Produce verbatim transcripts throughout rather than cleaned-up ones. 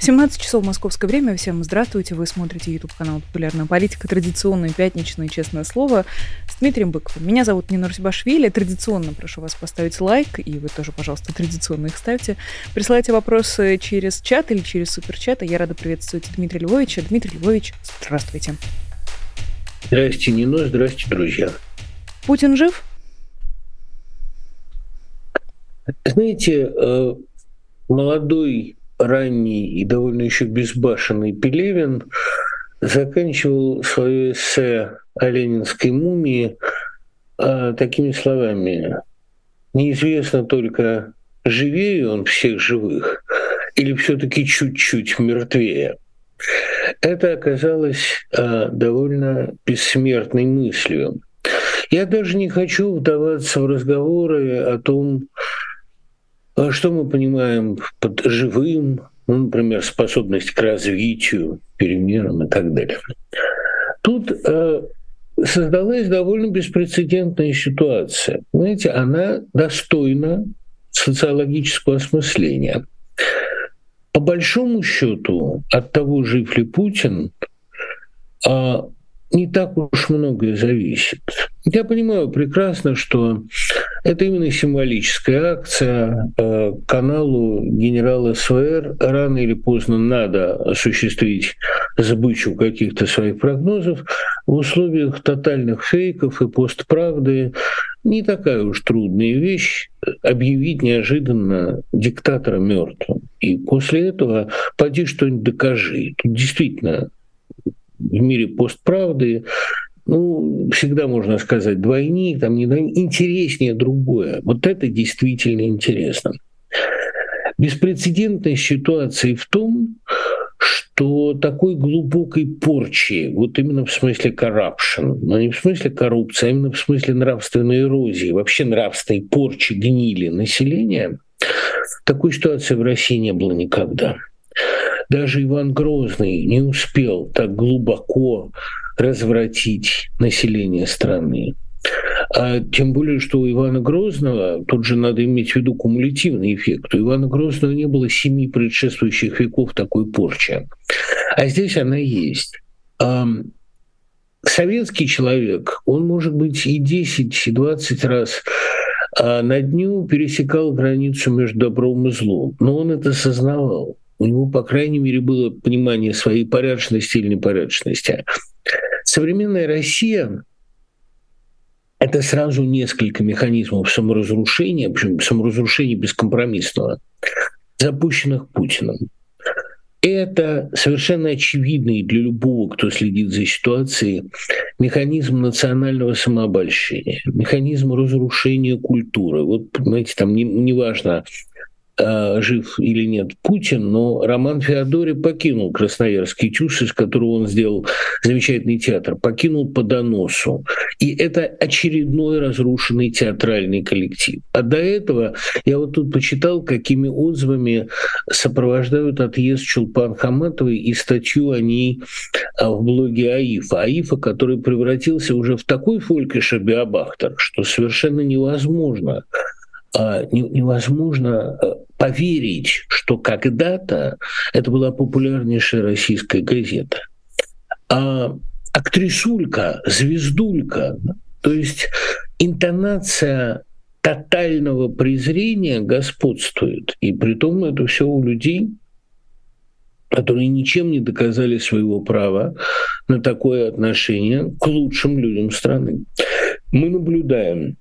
семнадцать часов московское время. Всем здравствуйте. Вы смотрите YouTube-канал «Популярная политика». Традиционное пятничное «Честное слово» с Дмитрием Быковым. Меня зовут Нина Русибашвили. Традиционно прошу вас поставить лайк, и вы тоже, пожалуйста, традиционно их ставьте. Присылайте вопросы через чат или через суперчат. Я рада приветствовать Дмитрия Львовича. Дмитрий Львович, здравствуйте. Здравствуйте, Нина. Здравствуйте, друзья. Путин жив? Знаете, молодой, ранний и довольно еще безбашенный Пелевин заканчивал свое эссе о ленинской мумии а, такими словами: «Неизвестно только, живее он всех живых или все-таки чуть-чуть мертвее». Это оказалось а, довольно бессмертной мыслью. Я даже не хочу вдаваться в разговоры о том, что мы понимаем под живым, ну, например, способность к развитию, переменам и так далее. Тут э, создалась довольно беспрецедентная ситуация. Понимаете, она достойна социологического осмысления. По большому счету, от того, жив ли Путин, э, не так уж многое зависит. Я понимаю прекрасно, что это именно символическая акция. Каналу генерала СВР рано или поздно надо осуществить сбычу каких-то своих прогнозов. В условиях тотальных фейков и постправды не такая уж трудная вещь объявить неожиданно диктатора мертвым. И после этого поди что-нибудь докажи. Тут действительно в мире постправды, ну, всегда можно сказать двойник, там не двойник, интереснее другое. Вот это действительно интересно. Беспрецедентная ситуация в том, что такой глубокой порчи, вот именно в смысле corruption, но не в смысле коррупции, а именно в смысле нравственной эрозии, вообще нравственной порчи, гнили населения, такой ситуации в России не было никогда. Даже Иван Грозный не успел так глубоко развратить население страны. А тем более, что у Ивана Грозного, тут же надо иметь в виду кумулятивный эффект, у Ивана Грозного не было семи предшествующих веков такой порчи. А здесь она есть. Советский человек, он, может быть, и десять, и двадцать раз на дню пересекал границу между добром и злом, но он это сознавал. У него, по крайней мере, было понимание своей порядочности или непорядочности. Современная Россия — это сразу несколько механизмов саморазрушения, причем саморазрушения бескомпромиссного, запущенных Путиным. Это совершенно очевидный для любого, кто следит за ситуацией, механизм национального самообольщения, механизм разрушения культуры. Вот, понимаете, там не, не важно, жив или нет Путин, но Роман Феодори покинул Красноярский ТЮЗ, из которого он сделал замечательный театр, покинул по доносу. И это очередной разрушенный театральный коллектив. А до этого я вот тут почитал, какими отзывами сопровождают отъезд Чулпан Хаматовой и статью о ней в блоге Аифа. Аифа, который превратился уже в такой фолькиш и биобахтер, что совершенно невозможно невозможно поверить, что когда-то это была популярнейшая российская газета. А актрисулька, звездулька, то есть интонация тотального презрения господствует. И при том это все у людей, которые ничем не доказали своего права на такое отношение к лучшим людям страны. Мы наблюдаем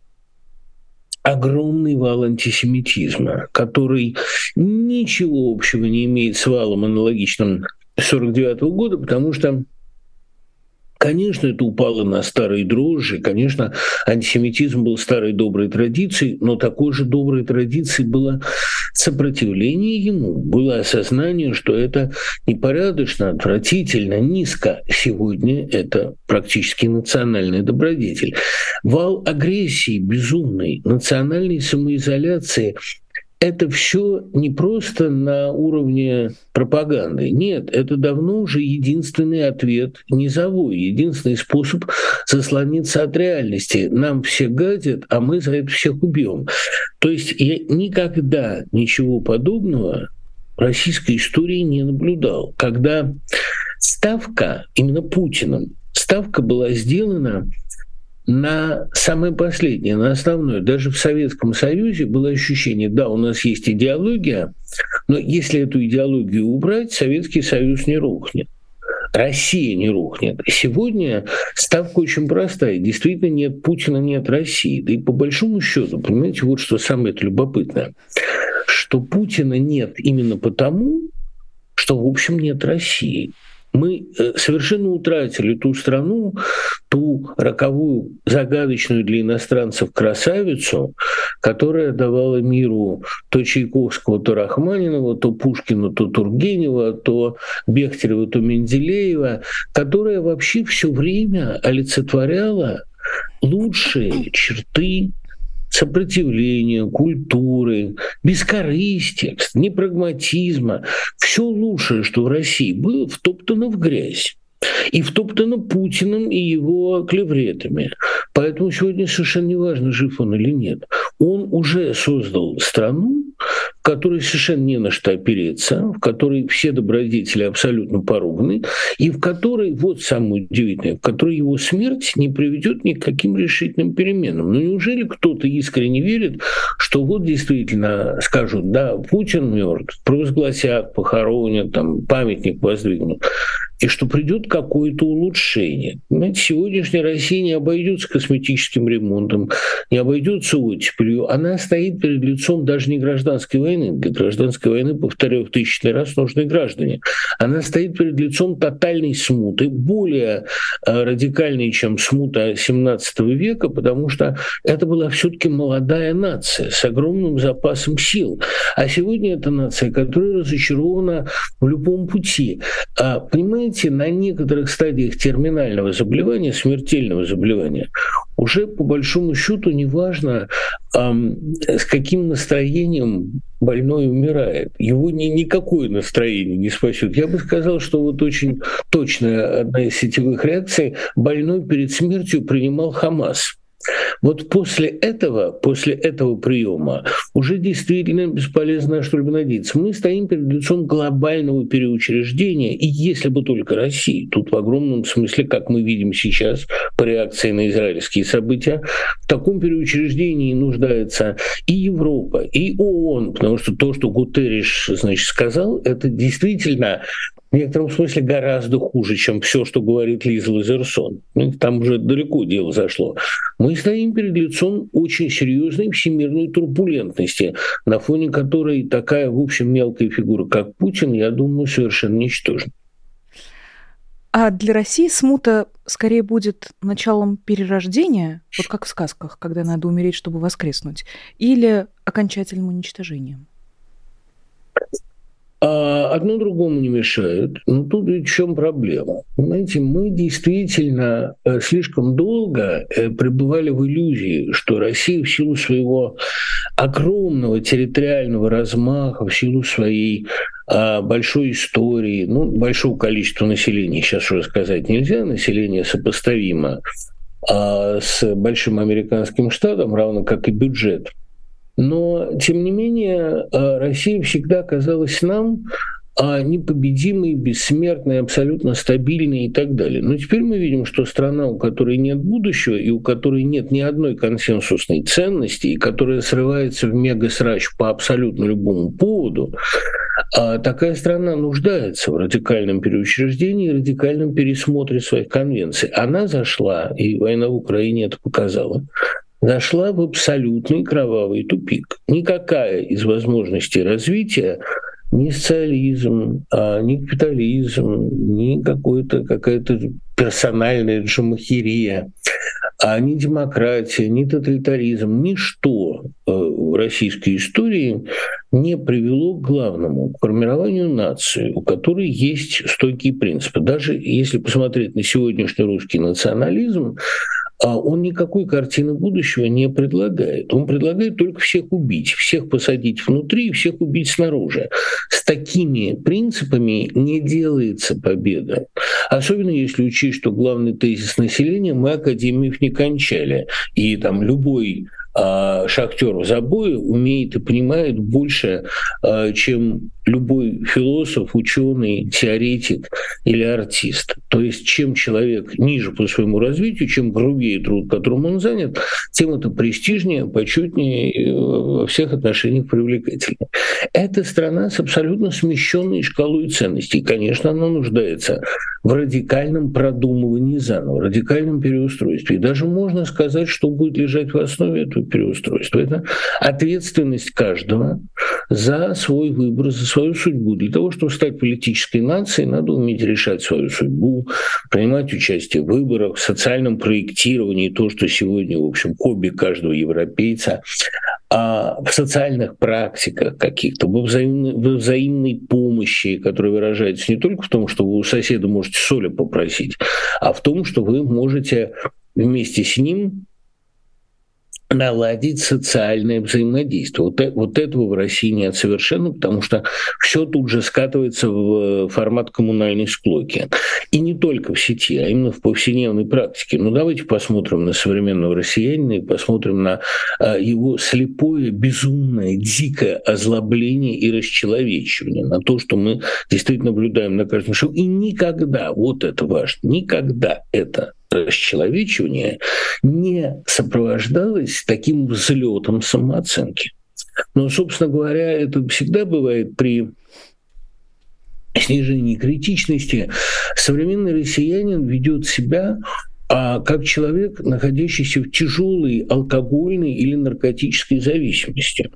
огромный вал антисемитизма, который ничего общего не имеет с валом, аналогичным сорок девятого года, потому что, конечно, это упало на старые дрожжи, конечно, антисемитизм был старой доброй традицией, но такой же доброй традицией было сопротивление ему, было осознание, что это непорядочно, отвратительно, низко. Сегодня это практически национальный добродетель. Вал агрессии безумной, национальной самоизоляции. это все не просто на уровне пропаганды. Нет, это давно уже единственный ответ низовой, единственный способ заслониться от реальности. Нам все гадят, а мы за это всех убьем. То есть я никогда ничего подобного в российской истории не наблюдал. Когда ставка, именно Путиным, ставка была сделана на самое последнее, на основное. Даже в Советском Союзе было ощущение, да, у нас есть идеология, но если эту идеологию убрать, Советский Союз не рухнет, Россия не рухнет. Сегодня ставка очень простая. Действительно, нет Путина, нет России. Да и по большому счету, понимаете, вот что самое любопытное, что Путина нет именно потому, что, в общем, нет России. Мы совершенно утратили ту страну, ту роковую, загадочную для иностранцев красавицу, которая давала миру то Чайковского, то Рахманинова, то Пушкина, то Тургенева, то Бехтерева, то Менделеева, которая вообще все время олицетворяла лучшие черты сопротивления, культуры, бескорыстия, непрагматизма. Все лучшее, что в России было, втоптано в грязь. И втоптано Путиным и его клевретами. Поэтому сегодня совершенно не важно, жив он или нет. Он уже создал страну, в которой совершенно не на что опереться, в которой все добродетели абсолютно поруганы, и в которой, вот самое удивительное, в которой его смерть не приведет ни к каким решительным переменам. Но неужели кто-то искренне верит, что вот действительно скажут, да, Путин мертв, провозгласят, похоронят, там, памятник воздвигнут, и что придет какое-то улучшение. Понимаете, сегодняшняя Россия не обойдется косметическим ремонтом, не обойдется оттепелью. Она стоит перед лицом даже не гражданской войны. Для гражданской войны, повторяю, в тысячный раз нужны граждане. Она стоит перед лицом тотальной смуты, более э, радикальной, чем смута семнадцатого века, потому что это была все-таки молодая нация с огромным запасом сил. А сегодня это нация, которая разочарована в любом пути. А, понимаете, на некоторых стадиях терминального заболевания, смертельного заболевания, уже по большому счету неважно, эм, с каким настроением больной умирает. Его ни, никакое настроение не спасет. Я бы сказал, что вот очень точная одна из сетевых реакций: больной перед смертью принимал Хамас. Вот после этого, после этого приема уже действительно бесполезно что-либо надеяться. Мы стоим перед лицом глобального переучреждения, и если бы только Россия, тут в огромном смысле, как мы видим сейчас по реакции на израильские события, в таком переучреждении нуждается и Европа, и ООН, потому что то, что Гутерриш, значит, сказал, это действительно в некотором смысле гораздо хуже, чем все, что говорит Лиза Лазерсон. Там уже далеко дело зашло. Мы стоим перед лицом очень серьезной всемирной турбулентности, на фоне которой такая, в общем, мелкая фигура, как Путин, я думаю, совершенно ничтожна. А для России смута скорее будет началом перерождения, вот как в сказках, когда надо умереть, чтобы воскреснуть, или окончательным уничтожением? Одно другому не мешает. Но тут ведь в чем проблема? Понимаете, мы действительно слишком долго пребывали в иллюзии, что Россия в силу своего огромного территориального размаха, в силу своей большой истории, ну, большого количества населения, сейчас уже сказать нельзя, население сопоставимо с большим американским штатом, равно как и бюджет. Но, тем не менее, Россия всегда казалась нам непобедимой, бессмертной, абсолютно стабильной и так далее. Но теперь мы видим, что страна, у которой нет будущего и у которой нет ни одной консенсусной ценности, и которая срывается в мега-срач по абсолютно любому поводу, такая страна нуждается в радикальном переучреждении и радикальном пересмотре своих конвенций. Она зашла, и война в Украине это показала, зашла в абсолютный кровавый тупик. Никакая из возможностей развития, ни социализм, ни капитализм, ни какой-то, какая-то персональная джамахирия, ни демократия, ни тоталитаризм, ничто в российской истории не привело к главному, к формированию нации, у которой есть стойкие принципы. Даже если посмотреть на сегодняшний русский национализм, он никакой картины будущего не предлагает. Он предлагает только всех убить, всех посадить внутри и всех убить снаружи. С такими принципами не делается победа. Особенно если учесть, что главный тезис населения мы академиев не кончали. И там любой а, шахтер в забое умеет и понимает больше, а, чем любой философ, ученый, теоретик или артист. То есть чем человек ниже по своему развитию, чем грубее труд, которым он занят, тем это престижнее, почетнее, во всех отношениях привлекательнее. Это страна с абсолютно смещенной шкалой ценностей. Конечно, она нуждается в радикальном продумывании заново, радикальном переустройстве. И даже можно сказать, что будет лежать в основе этого переустройства. Это ответственность каждого за свой выбор, за свою судьбу. Для того, чтобы стать политической нацией, надо уметь решать свою судьбу, принимать участие в выборах, в социальном проектировании, то, что сегодня, в общем, хобби каждого европейца, а в социальных практиках каких-то, во взаимной, во взаимной помощи, которая выражается не только в том, что вы у соседа можете соли попросить, а в том, что вы можете вместе с ним наладить социальное взаимодействие. Вот, вот этого в России нет совершенно, потому что все тут же скатывается в формат коммунальной склоки. И не только в сети, а именно в повседневной практике. Ну, давайте посмотрим на современного россиянина и посмотрим на а, его слепое, безумное, дикое озлобление и расчеловечивание, на то, что мы действительно наблюдаем на каждом шагу. И никогда, вот это важно, никогда это расчеловечивание не сопровождалось таким взлетом самооценки. Но, собственно говоря, это всегда бывает при снижении критичности. Современный россиянин ведет себя а, как человек, находящийся в тяжелой алкогольной или наркотической зависимости,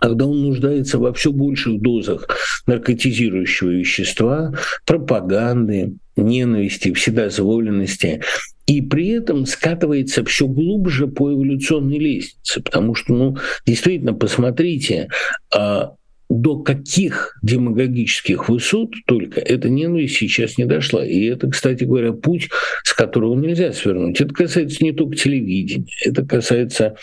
когда он нуждается во все больших дозах наркотизирующего вещества, пропаганды, ненависти, вседозволенности, и при этом скатывается все глубже по эволюционной лестнице, потому что, ну, действительно, посмотрите, а, до каких демагогических высот только эта ненависть сейчас не дошла. И это, кстати говоря, путь, с которого нельзя свернуть. Это касается не только телевидения, это касается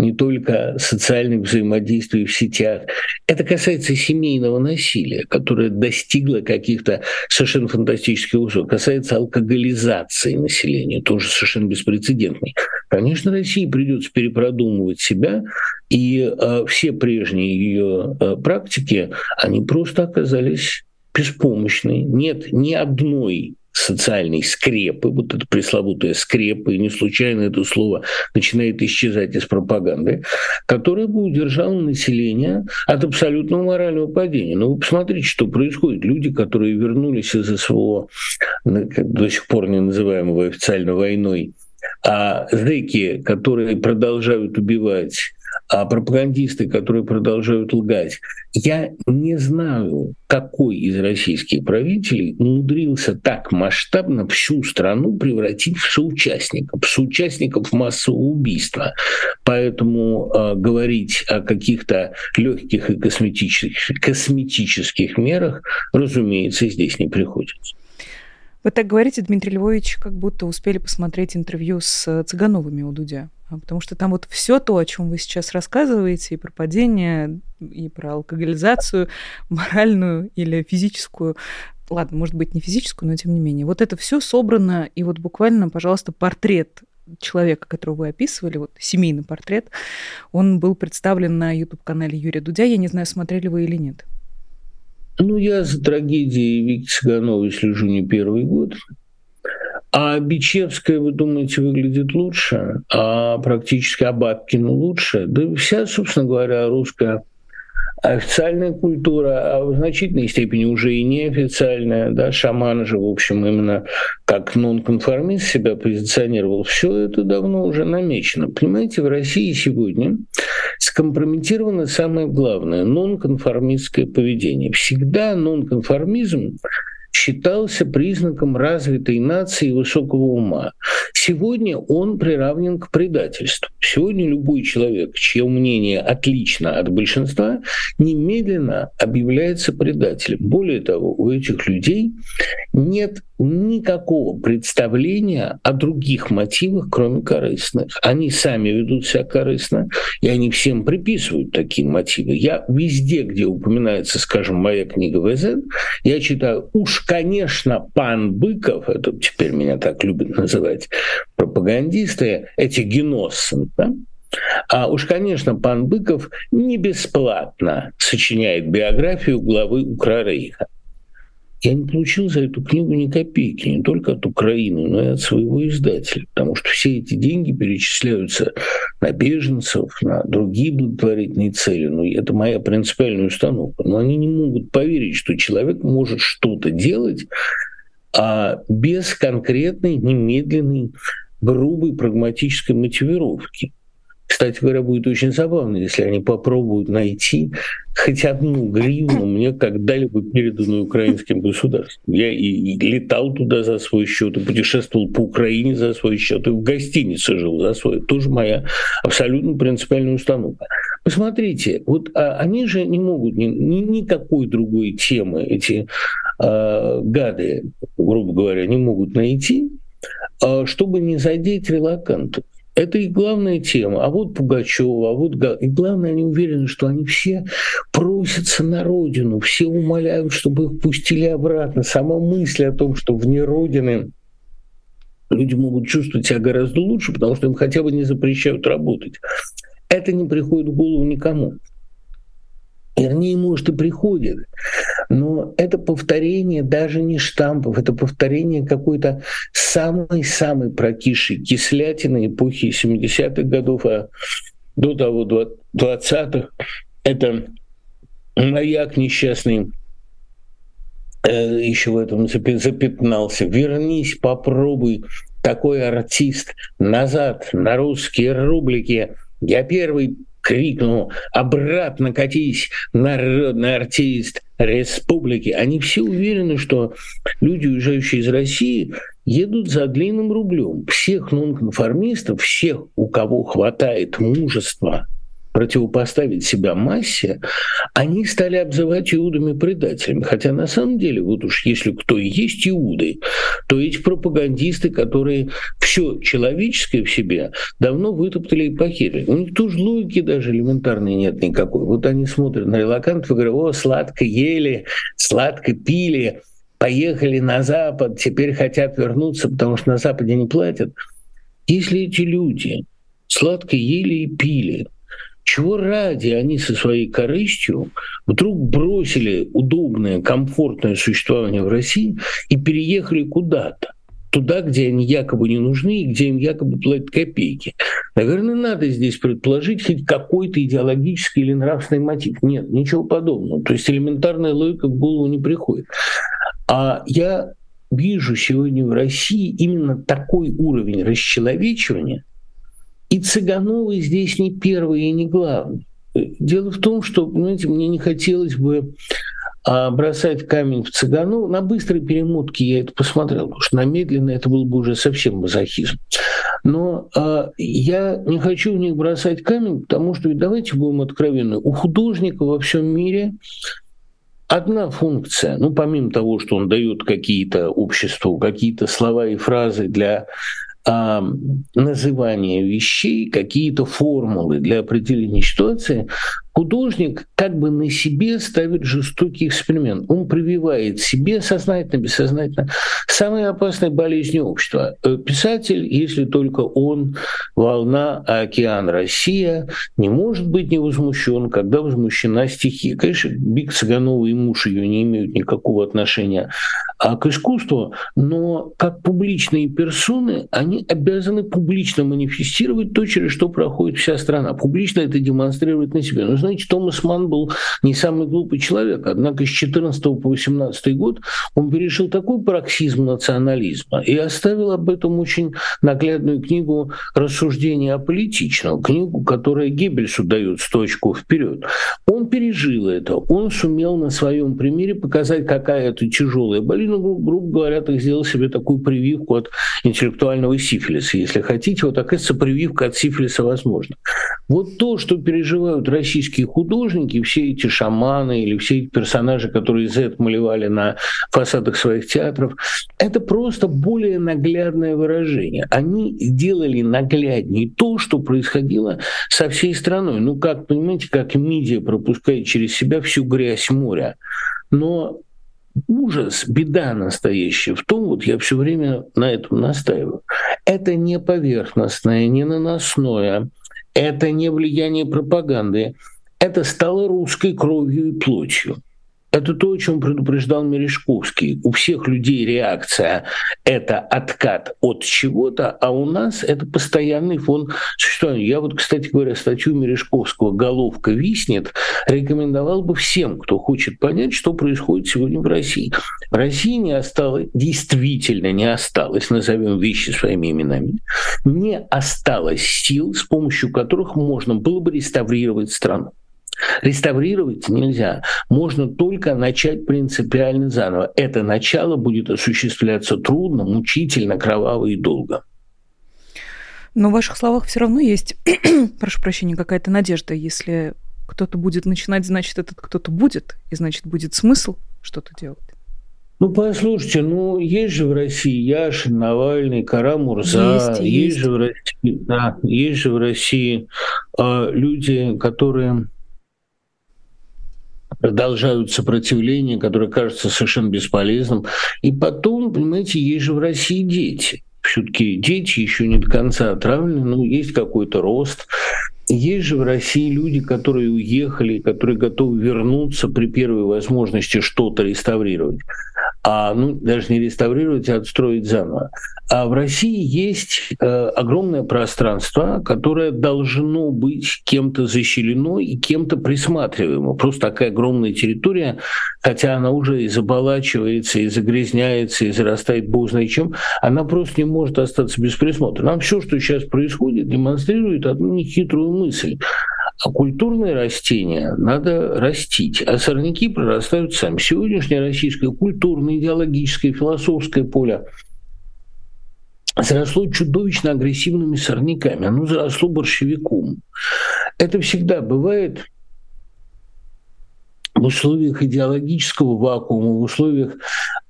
не только социальных взаимодействий в сетях. Это касается семейного насилия, которое достигло каких-то совершенно фантастических высот. Касается алкоголизации населения, тоже совершенно беспрецедентной. Конечно, России придется перепродумывать себя, и э, все прежние ее э, практики, они просто оказались беспомощны. Нет ни одной социальной скрепы, вот это пресловутая скрепа, и не случайно это слово начинает исчезать из пропаганды, которая бы удержала население от абсолютного морального падения. Но вы посмотрите, что происходит. Люди, которые вернулись из СВО, до сих пор не называемого официально войной, а зэки, которые продолжают убивать, а пропагандисты, которые продолжают лгать. Я не знаю, какой из российских правителей умудрился так масштабно всю страну превратить в соучастников, в соучастников массового убийства. Поэтому э, говорить о каких-то легких и косметических, косметических мерах, разумеется, здесь не приходится. Вы так говорите, Дмитрий Львович, как будто успели посмотреть интервью с Цыгановыми у Дудя. Потому что там вот все то, о чем вы сейчас рассказываете, и про падение, и про алкоголизацию, моральную или физическую, ладно, может быть, не физическую, но тем не менее, вот это все собрано, и вот буквально, пожалуйста, портрет человека, которого вы описывали, вот семейный портрет, он был представлен на YouTube-канале Юрия Дудя. Я не знаю, смотрели вы или нет. Ну, я за трагедией Вики Цыгановой слежу не первый год. А Бичевская, вы думаете, выглядит лучше, а практически а Бабкину лучше. Да и вся, собственно говоря, русская официальная культура, а в значительной степени уже и неофициальная, да, Шаман же, в общем, именно как нонконформист себя позиционировал, все это давно уже намечено. Понимаете, в России сегодня скомпрометировано самое главное – нонконформистское поведение. Всегда нонконформизм считался признаком развитой нации и высокого ума. Сегодня он приравнен к предательству. Сегодня любой человек, чье мнение отлично от большинства, немедленно объявляется предателем. Более того, у этих людей нет никакого представления о других мотивах, кроме корыстных. Они сами ведут себя корыстно, и они всем приписывают такие мотивы. Я везде, где упоминается, скажем, моя книга «ВЗ», я читаю, уж, конечно, пан Быков, это теперь меня так любят называть пропагандисты, эти геноссы, да? А уж, конечно, пан Быков не бесплатно сочиняет биографию главы Украрейха. Я не получил за эту книгу ни копейки, не только от Украины, но и от своего издателя, потому что все эти деньги перечисляются на беженцев, на другие благотворительные цели. Ну, это моя принципиальная установка. Но они не могут поверить, что человек может что-то делать а без конкретной, немедленной, грубой, прагматической мотивировки. Кстати говоря, будет очень забавно, если они попробуют найти хоть одну гривну, мне когда-либо переданную украинским государством. Я и летал туда за свой счет, и путешествовал по Украине за свой счет, и в гостинице жил за свой. Тоже моя абсолютно принципиальная установка. Посмотрите, вот а, они же не могут ни, ни, никакой другой темы, эти а, гады, грубо говоря, не могут найти, а, чтобы не задеть релакантов. Это их главная тема. А вот Пугачёва, а вот... И главное, они уверены, что они все просятся на родину, все умоляют, чтобы их пустили обратно. Сама мысль о том, что вне родины люди могут чувствовать себя гораздо лучше, потому что им хотя бы не запрещают работать. Это не приходит в голову никому. Вернее, может, и приходит. Но это повторение даже не штампов, это повторение какой-то самой-самой прокисшей кислятины эпохи семидесятых годов, а до того двадцатых. Это маяк несчастный э, еще в этом запятнался. Вернись, попробуй, такой артист, назад на русские рублики. Я первый крикнул, обратно катись, народный артист республики. Они все уверены, что люди, уезжающие из России, едут за длинным рублем. Всех нонконформистов, всех, у кого хватает мужества противопоставить себя массе, они стали обзывать иудами-предателями. Хотя на самом деле, вот уж если кто и есть иуды, то эти пропагандисты, которые все человеческое в себе давно вытоптали и похерили. У них тоже логики даже элементарной нет никакой. Вот они смотрят на релакантов и говорят: о, сладко ели, сладко пили, поехали на Запад, теперь хотят вернуться, потому что на Западе не платят. Если эти люди сладко ели и пили, чего ради они со своей корыстью вдруг бросили удобное, комфортное существование в России и переехали куда-то, туда, где они якобы не нужны и где им якобы платят копейки? Наверное, надо здесь предположить хоть какой-то идеологический или нравственный мотив. Нет, ничего подобного. То есть элементарная логика в голову не приходит. А я вижу сегодня в России именно такой уровень расчеловечивания, и Цыгановы здесь не первые и не главные. Дело в том, что, понимаете, мне не хотелось бы бросать камень в Цыганова. На быстрой перемотке я это посмотрел, потому что намедленно это был бы уже совсем мазохизм. Но э, я не хочу в них бросать камень, потому что, давайте будем откровенны, у художника во всем мире одна функция, ну, помимо того, что он дает какие-то обществу, какие-то слова и фразы для называние вещей, какие-то формулы для определения ситуации, художник как бы на себе ставит жестокий эксперимент. Он прививает себе сознательно, бессознательно самые опасные болезни общества. Писатель, если только он, волна, океан, Россия, не может быть не возмущен, когда возмущена стихия. Конечно, Бик, Цыганова и муж ее не имеют никакого отношения а к искусству, но как публичные персоны они обязаны публично манифестировать то, через что проходит вся страна. Публично это демонстрировать на себе. Но, знаете, Томас Манн был не самый глупый человек, однако с четырнадцатого по восемнадцатый год он перешел такой пароксизм национализма и оставил об этом очень наглядную книгу «Рассуждения о политичном», книгу, которая Геббельсу дает сто очков вперед. Он пережил это, он сумел на своем примере показать, какая это тяжелая болезнь, насильно, грубо говоря, так сделал себе такую прививку от интеллектуального сифилиса. Если хотите, вот, оказывается, прививка от сифилиса возможна. Вот то, что переживают российские художники, все эти шаманы или все эти персонажи, которые зет малевали на фасадах своих театров, это просто более наглядное выражение. Они делали нагляднее то, что происходило со всей страной. Ну, как, понимаете, как мидия пропускает через себя всю грязь моря. Но ужас, беда настоящая в том, вот я все время на этом настаиваю, это не поверхностное, не наносное, это не влияние пропаганды, это стало русской кровью и плотью. Это то, о чем предупреждал Мережковский. У всех людей реакция – это откат от чего-то, а у нас это постоянный фон существования. Я вот, кстати говоря, статью Мережковского «Головка виснет» рекомендовал бы всем, кто хочет понять, что происходит сегодня в России. В России не осталось, действительно не осталось, назовем вещи своими именами, не осталось сил, с помощью которых можно было бы реставрировать страну. Реставрировать нельзя. Можно только начать принципиально заново. Это начало будет осуществляться трудно, мучительно, кроваво и долго. Но в ваших словах все равно есть, прошу прощения, какая-то надежда. Если кто-то будет начинать, значит, этот кто-то будет, и значит, будет смысл что-то делать. Ну, послушайте, ну, есть же в России Яшин, Навальный, Кара-Мурза, есть, есть. Есть же в России, да, есть же в России э, люди, которые продолжают сопротивление, которое кажется совершенно бесполезным. И потом, понимаете, есть же в России дети. Все-таки дети еще не до конца отравлены, но есть какой-то рост. Есть же в России люди, которые уехали, которые готовы вернуться при первой возможности что-то реставрировать. А, ну, даже не реставрировать, а отстроить заново. А в России есть э, огромное пространство, которое должно быть кем-то защелено и кем-то присматриваемо. Просто такая огромная территория, хотя она уже и заболачивается, и загрязняется, и зарастает бог знает чем, она просто не может остаться без присмотра. Нам все, что сейчас происходит, демонстрирует одну нехитрую мысль. А культурные растения надо растить, а сорняки прорастают сами. Сегодняшнее российское культурное, идеологическое, философское поле заросло чудовищно агрессивными сорняками, оно заросло борщевиком. Это всегда бывает в условиях идеологического вакуума, в условиях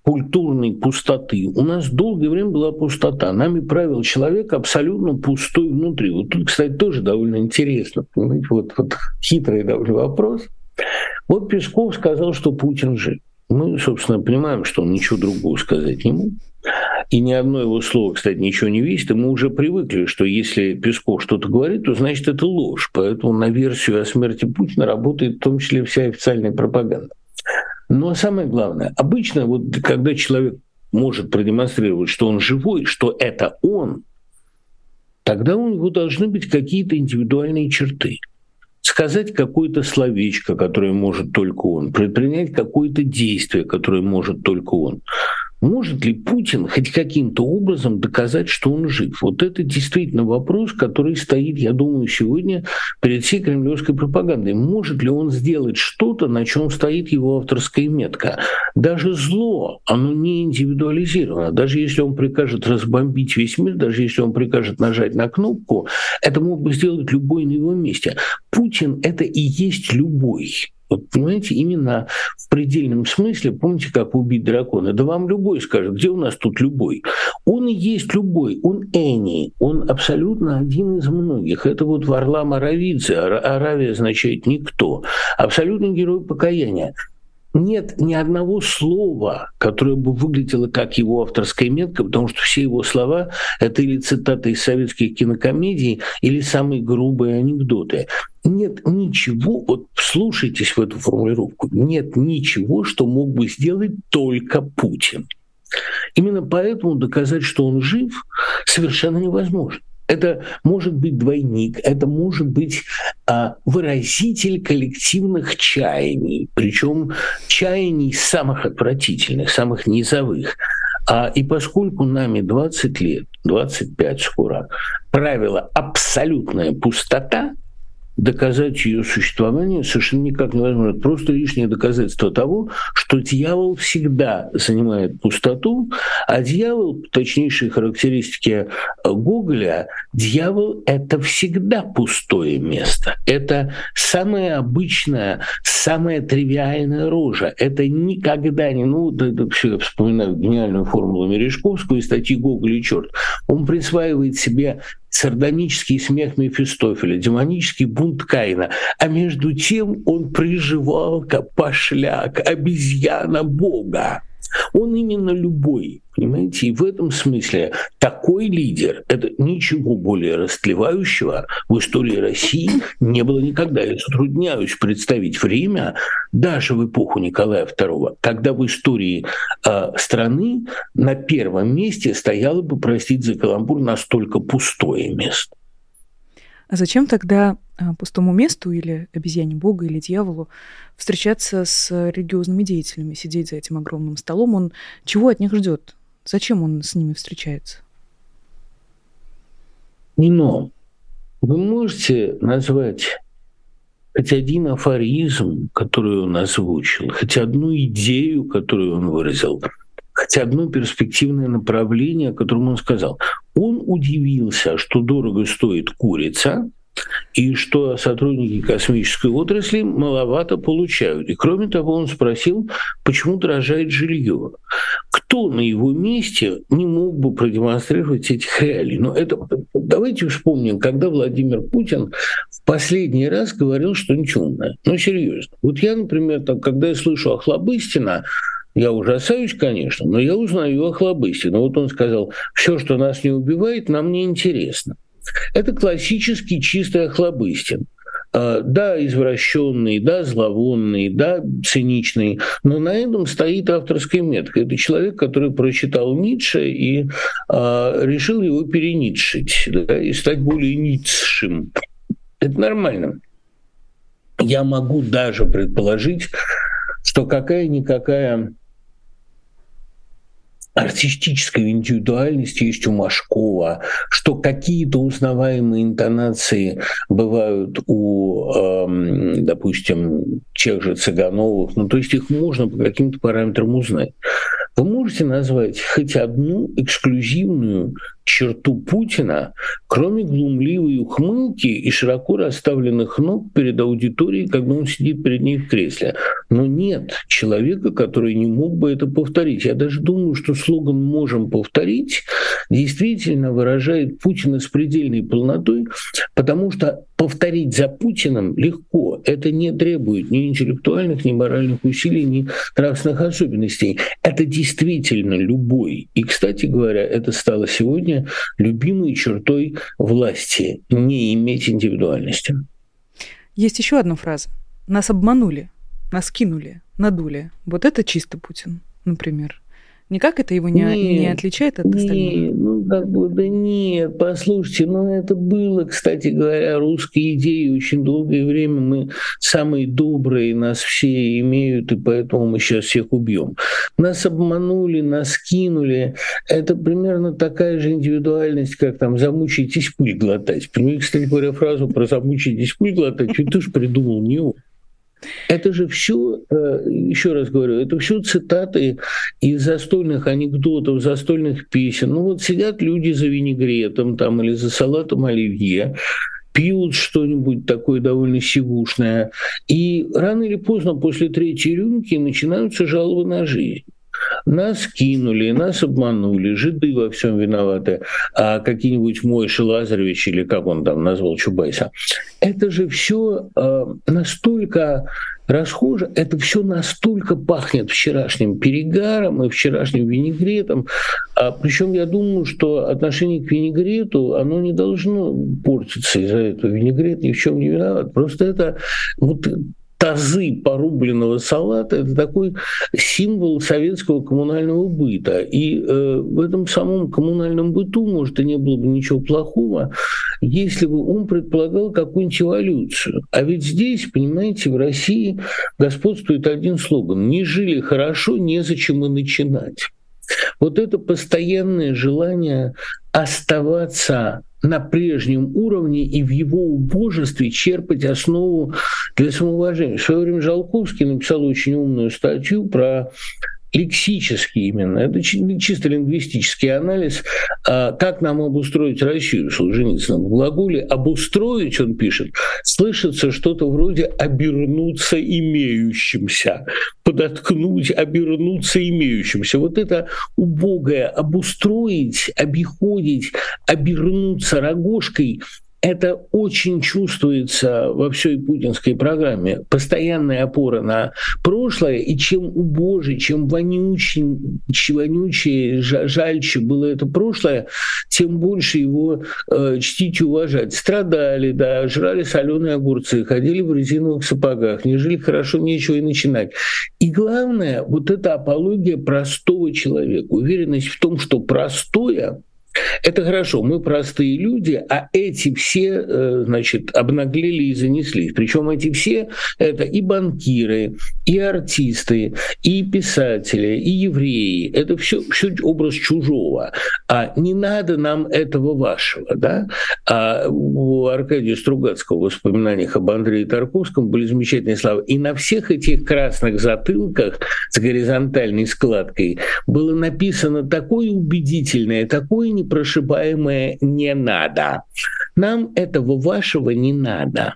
культурной пустоты. У нас долгое время была пустота. Нами правил человек абсолютно пустой внутри. Вот тут, кстати, тоже довольно интересно. Понимаете, вот, вот хитрый довольно вопрос. Вот Песков сказал, что Путин жив. Мы, собственно, понимаем, что он ничего другого сказать не мог. И ни одно его слово, кстати, ничего не весит. И мы уже привыкли, что если Песков что-то говорит, то значит это ложь. Поэтому на версию о смерти Путина работает в том числе вся официальная пропаганда. Но самое главное, обычно вот когда человек может продемонстрировать, что он живой, что это он, тогда у него должны быть какие-то индивидуальные черты. Сказать какое-то словечко, которое может только он, предпринять какое-то действие, которое может только он. Может ли Путин хоть каким-то образом доказать, что он жив? Вот это действительно вопрос, который стоит, я думаю, сегодня перед всей кремлевской пропагандой. Может ли он сделать что-то, на чем стоит его авторская метка? Даже зло, оно не индивидуализировано. Даже если он прикажет разбомбить весь мир, даже если он прикажет нажать на кнопку, это мог бы сделать любой на его месте. Путин – это и есть любой. Вот, понимаете, именно в предельном смысле, помните, как убить дракона? Да вам любой скажет, где у нас тут любой? Он и есть любой, он Эни, он абсолютно один из многих. Это вот Варлам Аравидзе, Аравия означает «никто», абсолютный герой покаяния. Нет ни одного слова, которое бы выглядело как его авторская метка, потому что все его слова – это или цитаты из советских кинокомедий, или самые грубые анекдоты. Нет ничего, вот вслушайтесь в эту формулировку, нет ничего, что мог бы сделать только Путин. Именно поэтому доказать, что он жив, совершенно невозможно. Это может быть двойник, это может быть а, выразитель коллективных чаяний, причем чаяний самых отвратительных, самых низовых. А, и поскольку нами двадцать лет, двадцать пять скоро, правило абсолютная пустота, доказать ее существование совершенно никак невозможно. Это просто лишнее доказательство того, что дьявол всегда занимает пустоту, а дьявол, точнейшие характеристики Гоголя, дьявол — это всегда пустое место. Это самая обычная, самая тривиальная рожа. Это никогда не... Ну, это вообще я вспоминаю гениальную формулу Мережковскую из статьи «Гоголь и черт». Он присваивает себе сардонический смех Мефистофеля, демонический бунт Каина, а между тем он приживалка, пошляк, обезьяна Бога. Он именно любой, понимаете, и в этом смысле такой лидер, это ничего более растлевающего в истории России не было никогда. Я затрудняюсь представить время, даже в эпоху Николая второго, когда в истории э, страны на первом месте стояло бы, простите за каламбур, настолько пустое место. А зачем тогда пустому месту или обезьяне Бога, или дьяволу встречаться с религиозными деятелями, сидеть за этим огромным столом? Он чего от них ждет? Зачем он с ними встречается? Нино, вы можете назвать хоть один афоризм, который он озвучил, хоть одну идею, которую он выразил, хоть одно перспективное направление, о котором он сказал? Он удивился, что дорого стоит курица, и что сотрудники космической отрасли маловато получают. И кроме того, он спросил, почему дорожает жилье. Кто на его месте не мог бы продемонстрировать этих реалий? Но это, давайте вспомним, когда Владимир Путин в последний раз говорил что-нибудь умное. Ну, серьезно. Вот я, например, там, когда я слышу Охлобыстина, я ужасаюсь, конечно, но я узнаю Охлобыстина. Вот он сказал: «Все, что нас не убивает, нам не интересно». Это классический чистый Охлобыстин. Да, извращенный, да, зловонный, да, циничный, но на этом стоит авторская метка. Это человек, который прочитал Ницше и а, решил его перенитшить, да, и стать более ницшим. Это нормально. Я могу даже предположить, что какая-никакая артистической индивидуальности есть у Машкова, что какие-то узнаваемые интонации бывают у, эм, допустим, тех же Цыгановых, ну то есть их можно по каким-то параметрам узнать. Вы можете назвать хоть одну эксклюзивную черту Путина, кроме глумливой ухмылки и широко расставленных ног перед аудиторией, когда он сидит перед ней в кресле? Но нет человека, который не мог бы это повторить. Я даже думаю, что слоган «можем повторить» действительно выражает Путина с предельной полнотой, потому что повторить за Путиным легко. Это не требует ни интеллектуальных, ни моральных усилий, ни нравственных особенностей. Это действительно любой. И, кстати говоря, это стало сегодня любимой чертой власти – не иметь индивидуальности. Есть еще одна фраза. Нас обманули, нас кинули, надули. Вот это чисто Путин, например. Никак это его не, нет, не отличает от нет, остальных? Ну, как бы, да нет, послушайте, ну, это было, кстати говоря, русской идеей. Очень долгое время мы самые добрые, нас все имеют, и поэтому мы сейчас всех убьем. Нас обманули, нас кинули. Это примерно такая же индивидуальность, как там «замучайтесь пыль глотать». Понимаете, кстати говоря, фразу про «замучайтесь пыль глотать» ведь тоже придумал не он. Это же все, еще раз говорю, это все цитаты из застольных анекдотов, застольных песен. Ну вот сидят люди за винегретом там, или за салатом оливье, пьют что-нибудь такое довольно сивушное, и рано или поздно после третьей рюмки начинаются жалобы на жизнь. Нас кинули, нас обманули, жиды во всем виноваты, а какие-нибудь Мойша Лазаревич, или как он там назвал Чубайса, это же все э, настолько расхоже, это все настолько пахнет вчерашним перегаром и вчерашним винегретом. А, причем я думаю, что отношение к винегрету, оно не должно портиться из-за этого. Винегрет ни в чем не виноват. Просто это вот... тазы порубленного салата – это такой символ советского коммунального быта. И э, в этом самом коммунальном быту, может, и не было бы ничего плохого, если бы он предполагал какую-нибудь эволюцию. А ведь здесь, понимаете, в России господствует один слоган: «Не жили хорошо, незачем и начинать». Вот это постоянное желание оставаться на прежнем уровне и в его убожестве черпать основу для самоуважения. В свое время Жалковский написал очень умную статью про лексический именно, это чисто лингвистический анализ, как нам обустроить Россию, Солженицын в глаголе «обустроить», он пишет, слышится что-то вроде «обернуться имеющимся», «подоткнуть», «обернуться имеющимся». Вот это убогое «обустроить», «обиходить», «обернуться рогожкой» — это очень чувствуется во всей путинской программе. Постоянная опора на прошлое, и чем убоже, чем вонючее, вонючее, жальче было это прошлое, тем больше его э, чтить и уважать. Страдали, да, жрали соленые огурцы, ходили в резиновых сапогах, не жили хорошо, нечего и начинать. И главное, вот эта апология простого человека, уверенность в том, что простое — это хорошо, мы простые люди, а эти все, значит, обнаглели и занеслись. Причем эти все – это и банкиры, и артисты, и писатели, и евреи. Это все, все образ чужого. А не надо нам этого вашего, да? А у Аркадия Стругацкого в воспоминаниях об Андрее Тарковском были замечательные слова. И на всех этих красных затылках с горизонтальной складкой было написано такое убедительное, такое непонятное, непрошибаемое «не надо». Нам этого вашего не надо.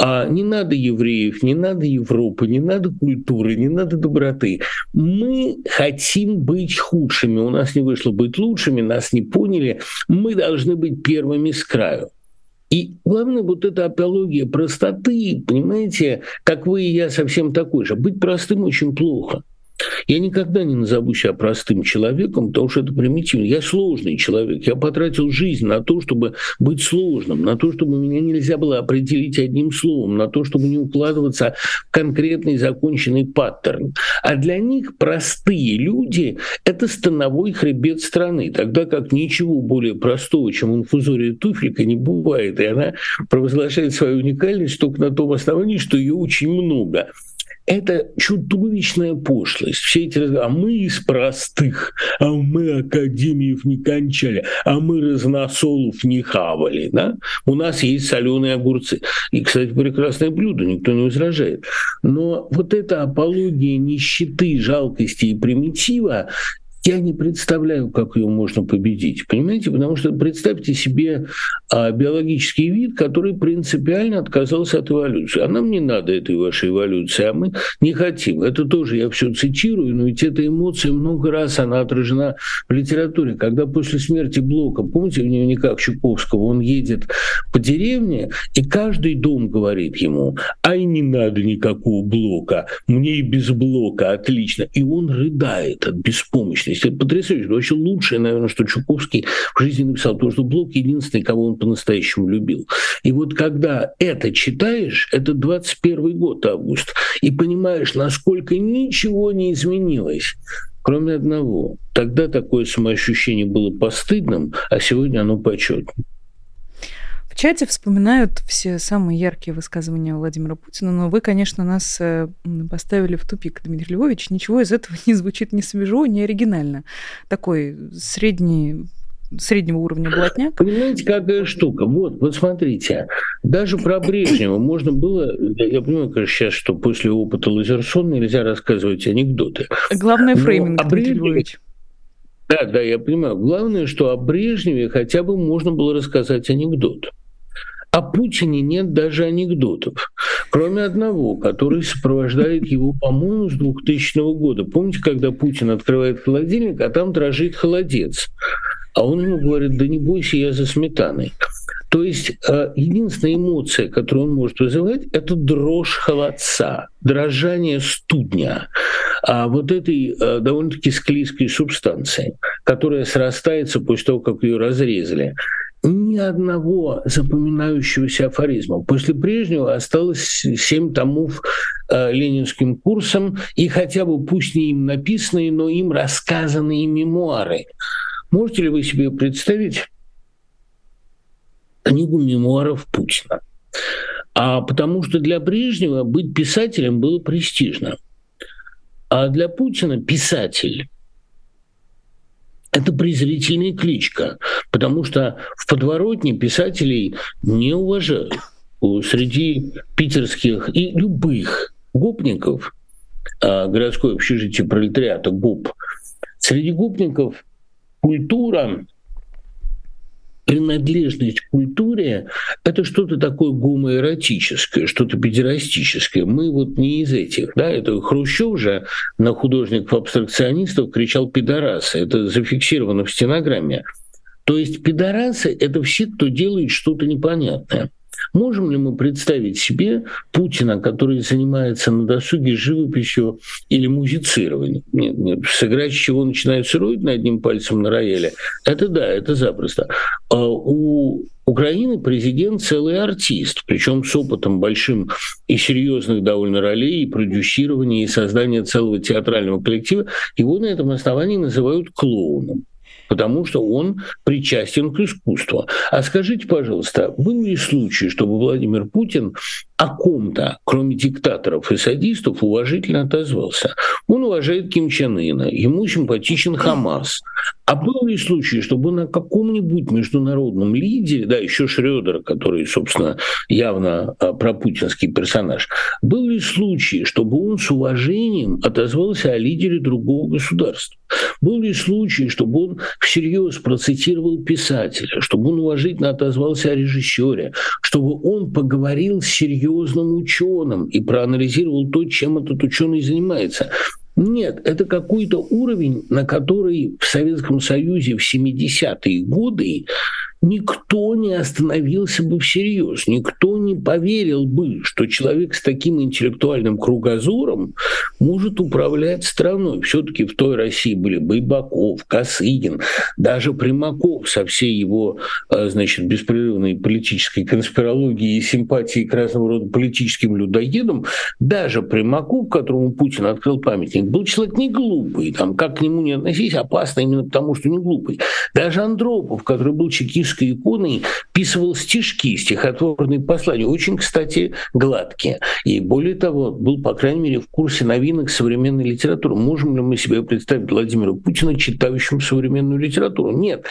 А не надо евреев, не надо Европы, не надо культуры, не надо доброты. Мы хотим быть худшими, у нас не вышло быть лучшими, нас не поняли, мы должны быть первыми с краю. И главное, вот эта апология простоты, понимаете, как вы и я совсем такой же. Быть простым очень плохо. Я никогда не назову себя простым человеком, потому что это примитивно. Я сложный человек. Я потратил жизнь на то, чтобы быть сложным, на то, чтобы меня нельзя было определить одним словом, на то, чтобы не укладываться в конкретный законченный паттерн. А для них простые люди – это становой хребет страны, тогда как ничего более простого, чем инфузория туфелька, не бывает. И она провозглашает свою уникальность только на том основании, что ее очень много. Это чудовищная пошлость. Все эти разговоры: а мы из простых, а мы академиев не кончали, а мы разносолов не хавали, да? У нас есть соленые огурцы. И, кстати, прекрасное блюдо, никто не возражает. Но вот эта апология нищеты, жалкости и примитива, я не представляю, как ее можно победить, понимаете? Потому что представьте себе а, биологический вид, который принципиально отказался от эволюции. А нам не надо этой вашей эволюции, а мы не хотим. Это тоже я все цитирую, но ведь эта эмоция много раз, она отражена в литературе. Когда после смерти Блока, помните, в дневниках Чуковского, он едет по деревне, и каждый дом говорит ему: «Ай, не надо никакого Блока, мне и без Блока отлично». И он рыдает от беспомощности. Это потрясающе. Вообще лучшее, наверное, что Чуковский в жизни написал, потому что Блок единственный, кого он по-настоящему любил. И вот когда это читаешь, это двадцать первый год, август, и понимаешь, насколько ничего не изменилось, кроме одного. Тогда такое самоощущение было постыдным, а сегодня оно почетным. В чате вспоминают все самые яркие высказывания Владимира Путина, но вы, конечно, нас поставили в тупик, Дмитрий Львович. Ничего из этого не звучит ни свежо, ни оригинально. Такой средний, среднего уровня блатняк. Понимаете, какая штука? Вот, вот смотрите, даже про Брежнева можно было... Я понимаю, конечно, сейчас, что после опыта Лазерсона нельзя рассказывать анекдоты. Главное — фрейминг, Дмитрий Львович. Да, да, я понимаю. Главное, что о Брежневе хотя бы можно было рассказать анекдот. О Путине нет даже анекдотов, кроме одного, который сопровождает его, по-моему, с двухтысячного года. Помните, когда Путин открывает холодильник, а там дрожит холодец? А он ему говорит: да не бойся, я за сметаной. То есть единственная эмоция, которую он может вызывать, это дрожь холодца, дрожание студня, вот этой довольно-таки склизкой субстанции, которая срастается после того, как ее разрезали. Ни одного запоминающегося афоризма. После Брежнева осталось семь томов э, ленинским курсом, и хотя бы пусть не им написанные, но им рассказанные мемуары. Можете ли вы себе представить книгу мемуаров Путина? А потому что для Брежнева быть писателем было престижно. А для Путина писатель — это презрительная кличка. потому что в подворотне писателей не уважают. Среди питерских и любых гопников, городское общежитие пролетариата ГОП, среди гопников культура, принадлежность к культуре – это что-то такое гомоэротическое, что-то педерастическое. Мы вот не из этих. Да? Это Хрущев же на художников-абстракционистов кричал «пидорасы». Это зафиксировано в стенограмме. То есть пидорасы – это все, кто делает что-то непонятное. Можем ли мы представить себе Путина, который занимается на досуге живописью или музицированием? Нет, нет. Сыграть, с чего начинает сыроить на одним пальцем на рояле, это да, это запросто. А у Украины президент целый артист, причем с опытом большим и серьезных довольно ролей, и продюсирования, и создания целого театрального коллектива. Его на этом основании называют клоуном, потому что он причастен к искусству. А скажите, пожалуйста, был ли случай, чтобы Владимир Путин о ком-то, кроме диктаторов и садистов, уважительно отозвался? Он уважает Ким Чен Ына, ему симпатичен Хамас. А был ли случай, чтобы он о каком-нибудь международном лидере, да, еще Шрёдер, который, собственно, явно пропутинский персонаж, был ли случай, чтобы он с уважением отозвался о лидере другого государства? Был ли случай, чтобы он всерьез процитировал писателя, чтобы он уважительно отозвался о режиссере, чтобы он поговорил с серьезным ученым и проанализировал то, чем этот ученый занимается? Нет, это какой-то уровень, на который в Советском Союзе в семидесятые годы никто не остановился бы всерьез, никто не поверил бы, что человек с таким интеллектуальным кругозором может управлять страной. Все-таки в той России были Байбаков, Косыгин, даже Примаков со всей его, значит, беспрерывной политической конспирологией и симпатией к разного рода политическим людоедам. Даже Примаков, которому Путин открыл памятник, был человек не глупый, там, как к нему не относись, опасно именно потому, что не глупый. Даже Андропов, который был чекистом, иконой, писывал стишки, стихотворные послания, очень, кстати, гладкие. И более того, был, по крайней мере, в курсе новинок современной литературы. Можем ли мы себе представить Владимира Путина читающим современную литературу? Нет.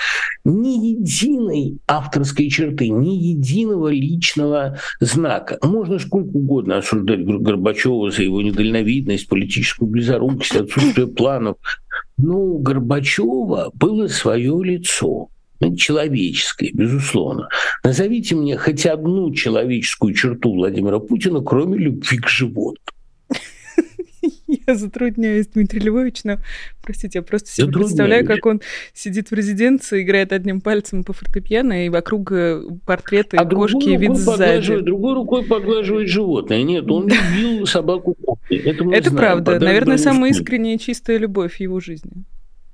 Ни единой авторской черты, ни единого личного знака. Можно сколько угодно осуждать Горбачева за его недальновидность, политическую близорукость, отсутствие планов. Но у Горбачева было свое лицо. Человеческое, безусловно. Назовите мне хоть одну человеческую черту Владимира Путина, кроме любви к животным. Я затрудняюсь, Дмитрий Львович, но, простите, я просто себе представляю, как он сидит в резиденции, играет одним пальцем по фортепиано, и вокруг портреты, а кошки, вид сзади. Другой рукой поглаживает животное. Нет, он любил собаку. Это, Это правда. Наверное, самая искренняя и чистая любовь в его жизни.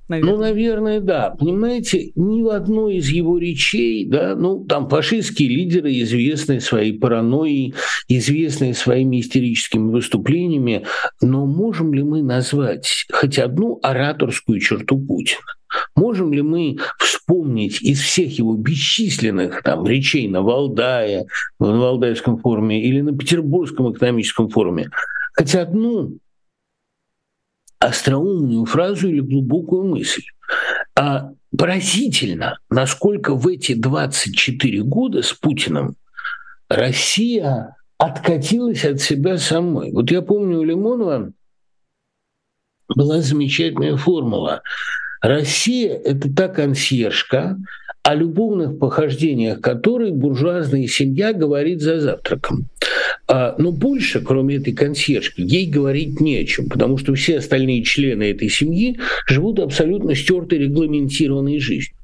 Наверное. Ну, наверное, да. Понимаете, ни в одной из его речей, да, ну, там фашистские лидеры, известные своей паранойей, известные своими истерическими выступлениями, но можем ли мы назвать хоть одну ораторскую черту Путина? Можем ли мы вспомнить из всех его бесчисленных там речей на Валдае, на Валдайском форуме или на Петербургском экономическом форуме хоть одну остроумную фразу или глубокую мысль? А поразительно, насколько в эти двадцать четыре года с Путиным Россия откатилась от себя самой. Вот я помню, у Лимонова была замечательная формула. Россия – это та консьержка, о любовных похождениях которой буржуазная семья говорит за завтраком. Но больше, кроме этой консьержки, ей говорить не о чем, потому что все остальные члены этой семьи живут абсолютно стертой, регламентированной жизнью.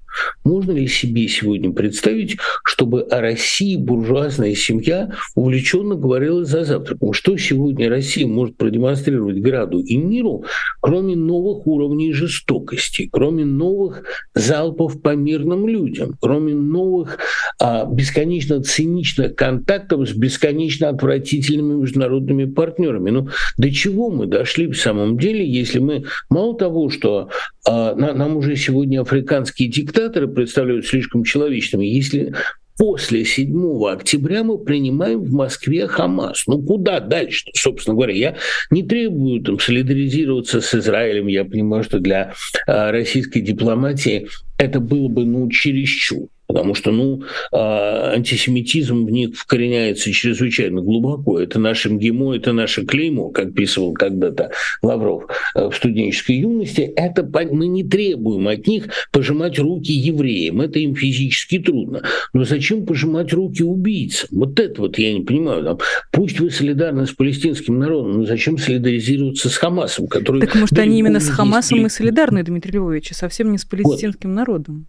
Можно ли себе сегодня представить, чтобы о России буржуазная семья увлеченно говорила за завтраком? Что сегодня Россия может продемонстрировать граду и миру, кроме новых уровней жестокости, кроме новых залпов по мирным людям, кроме новых а, бесконечно циничных контактов с бесконечно отвратительными международными партнерами? Ну, до чего мы дошли в самом деле, если мы мало того, что а, на, нам уже сегодня африканские диктаторы представляют слишком человечными, если после седьмого октября мы принимаем в Москве Хамас. Ну, куда дальше? Собственно говоря, я не требую там солидаризироваться с Израилем. Я понимаю, что для э, российской дипломатии это было бы, ну, чересчур. Потому что, ну, антисемитизм в них вкореняется чрезвычайно глубоко. Это наше МГИМО, это наше клеймо, как писал когда-то Лавров в студенческой юности. Это мы не требуем от них пожимать руки евреям. Это им физически трудно. Но зачем пожимать руки убийцам? Вот это вот я не понимаю. Там, пусть вы солидарны с палестинским народом, но зачем солидаризироваться с Хамасом, который... Так, может, они именно с Хамасом и солидарны, Дмитрий Львович, а совсем не с палестинским вот. народом?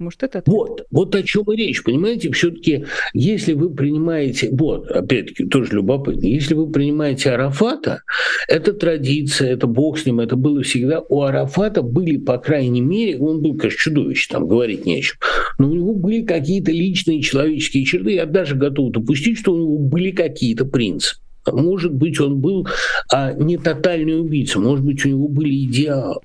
Может, это вот, вот о чем и речь, понимаете, все-таки, если вы принимаете, вот, опять-таки, тоже любопытно, если вы принимаете Арафата, это традиция, это бог с ним, это было всегда, у Арафата были, по крайней мере, он был, конечно, чудовище, там говорить не о чем, но у него были какие-то личные человеческие черты, я даже готов допустить, что у него были какие-то принципы. Может быть, он был а, не тотальный убийца, может быть, у него были идеалы.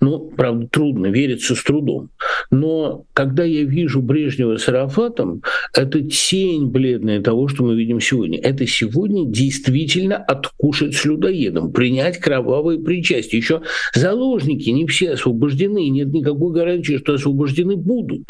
Ну, правда, трудно, верится с трудом. Но когда я вижу Брежнева с Арафатом, это тень бледная того, что мы видим сегодня. Это сегодня действительно откушать с людоедом, принять кровавое причастие. Еще заложники не все освобождены, нет никакой гарантии, что освобождены будут.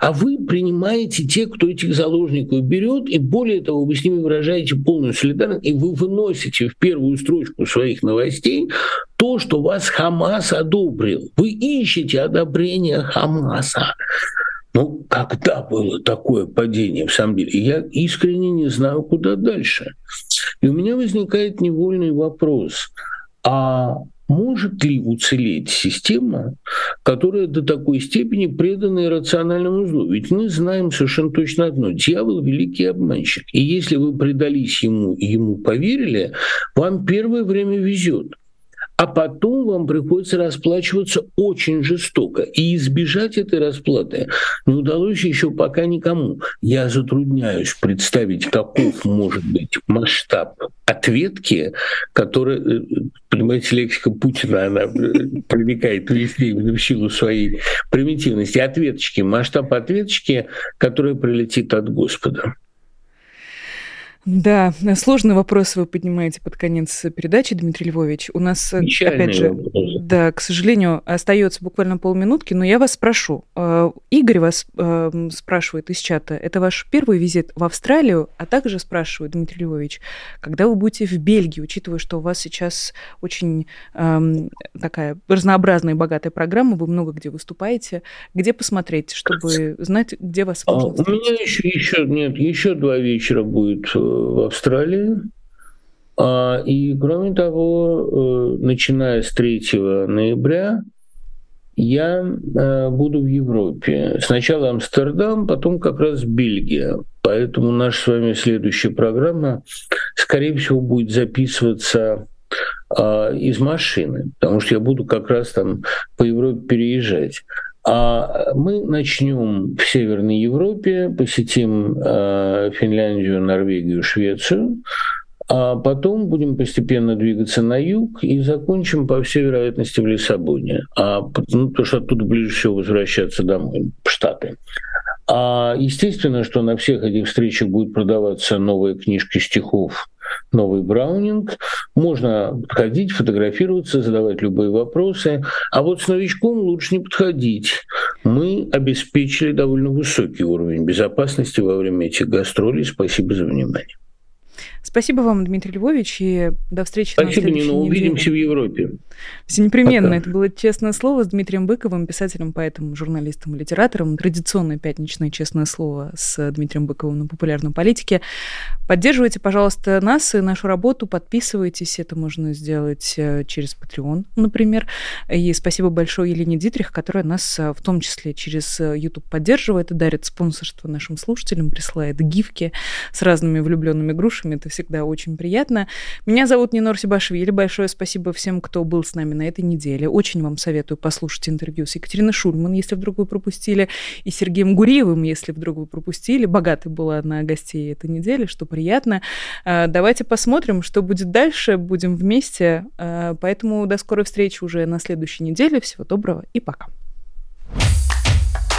А вы принимаете тех, кто этих заложников берет, и более того, вы с ними выражаете полную солидарность, и вы выносите в первую строчку своих новостей то, что вас Хамас одобрил. Вы ищете одобрение Хамаса. Ну, когда было такое падение, в самом деле? Я искренне не знаю, куда дальше. И у меня возникает невольный вопрос. А может ли уцелеть система, которая до такой степени предана иррациональному злу? Ведь мы знаем совершенно точно одно. Дьявол – великий обманщик. И если вы предались ему и ему поверили, вам первое время везет. А потом вам приходится расплачиваться очень жестоко. И избежать этой расплаты не удалось еще пока никому. Я затрудняюсь представить, каков может быть масштаб ответки, которая, понимаете, лексика Путина, она проникает везде в силу своей примитивности. Ответочки, масштаб ответочки, которая прилетит от Господа. Да, сложный вопрос вы поднимаете под конец передачи, Дмитрий Львович. У нас, печальный опять же, вопрос. Да, к сожалению, остается буквально полминутки, но я вас спрошу. Игорь вас спрашивает из чата, это ваш первый визит в Австралию, а также спрашивает, Дмитрий Львович, когда вы будете в Бельгии, учитывая, что у вас сейчас очень эм, такая разнообразная и богатая программа, вы много где выступаете, где посмотреть, чтобы знать, где вас можно встретить? А, у меня еще, еще, нет, еще два вечера будет в Австралии. И, кроме того, начиная с третьего ноября я буду в Европе. Сначала Амстердам, потом как раз Бельгия. Поэтому наша с вами следующая программа, скорее всего, будет записываться из машины, потому что я буду как раз там по Европе переезжать. А мы начнем в Северной Европе, посетим э, Финляндию, Норвегию, Швецию, а потом будем постепенно двигаться на юг и закончим, по всей вероятности, в Лиссабоне, а, ну, потому что оттуда ближе всего возвращаться домой, в Штаты. А естественно, что на всех этих встречах будет продаваться новая книжка стихов, новый Браунинг. Можно подходить, фотографироваться, задавать любые вопросы. А вот с новичком лучше не подходить. Мы обеспечили довольно высокий уровень безопасности во время этих гастролей. Спасибо за внимание. Спасибо вам, Дмитрий Львович, и до встречи. Спасибо, Нина, увидимся в Европе. Все непременно. Пока. Это было «Честное слово» с Дмитрием Быковым, писателем, поэтом, журналистом и литератором. Традиционное пятничное «Честное слово» с Дмитрием Быковым на популярной политике. Поддерживайте, пожалуйста, нас и нашу работу, подписывайтесь. Это можно сделать через Patreon, например. И спасибо большое Елене Дитрих, которая нас в том числе через YouTube поддерживает и дарит спонсорство нашим слушателям, присылает гифки с разными влюбленными грушами. Это всегда очень приятно. Меня зовут Нинор Себашвили. Большое спасибо всем, кто был с нами на этой неделе. Очень вам советую послушать интервью с Екатериной Шульман, если вдруг вы пропустили, и Сергеем Гуриевым, если вдруг вы пропустили. Богатой была на гостей этой недели, что приятно. Давайте посмотрим, что будет дальше. Будем вместе. Поэтому до скорой встречи уже на следующей неделе. Всего доброго и пока.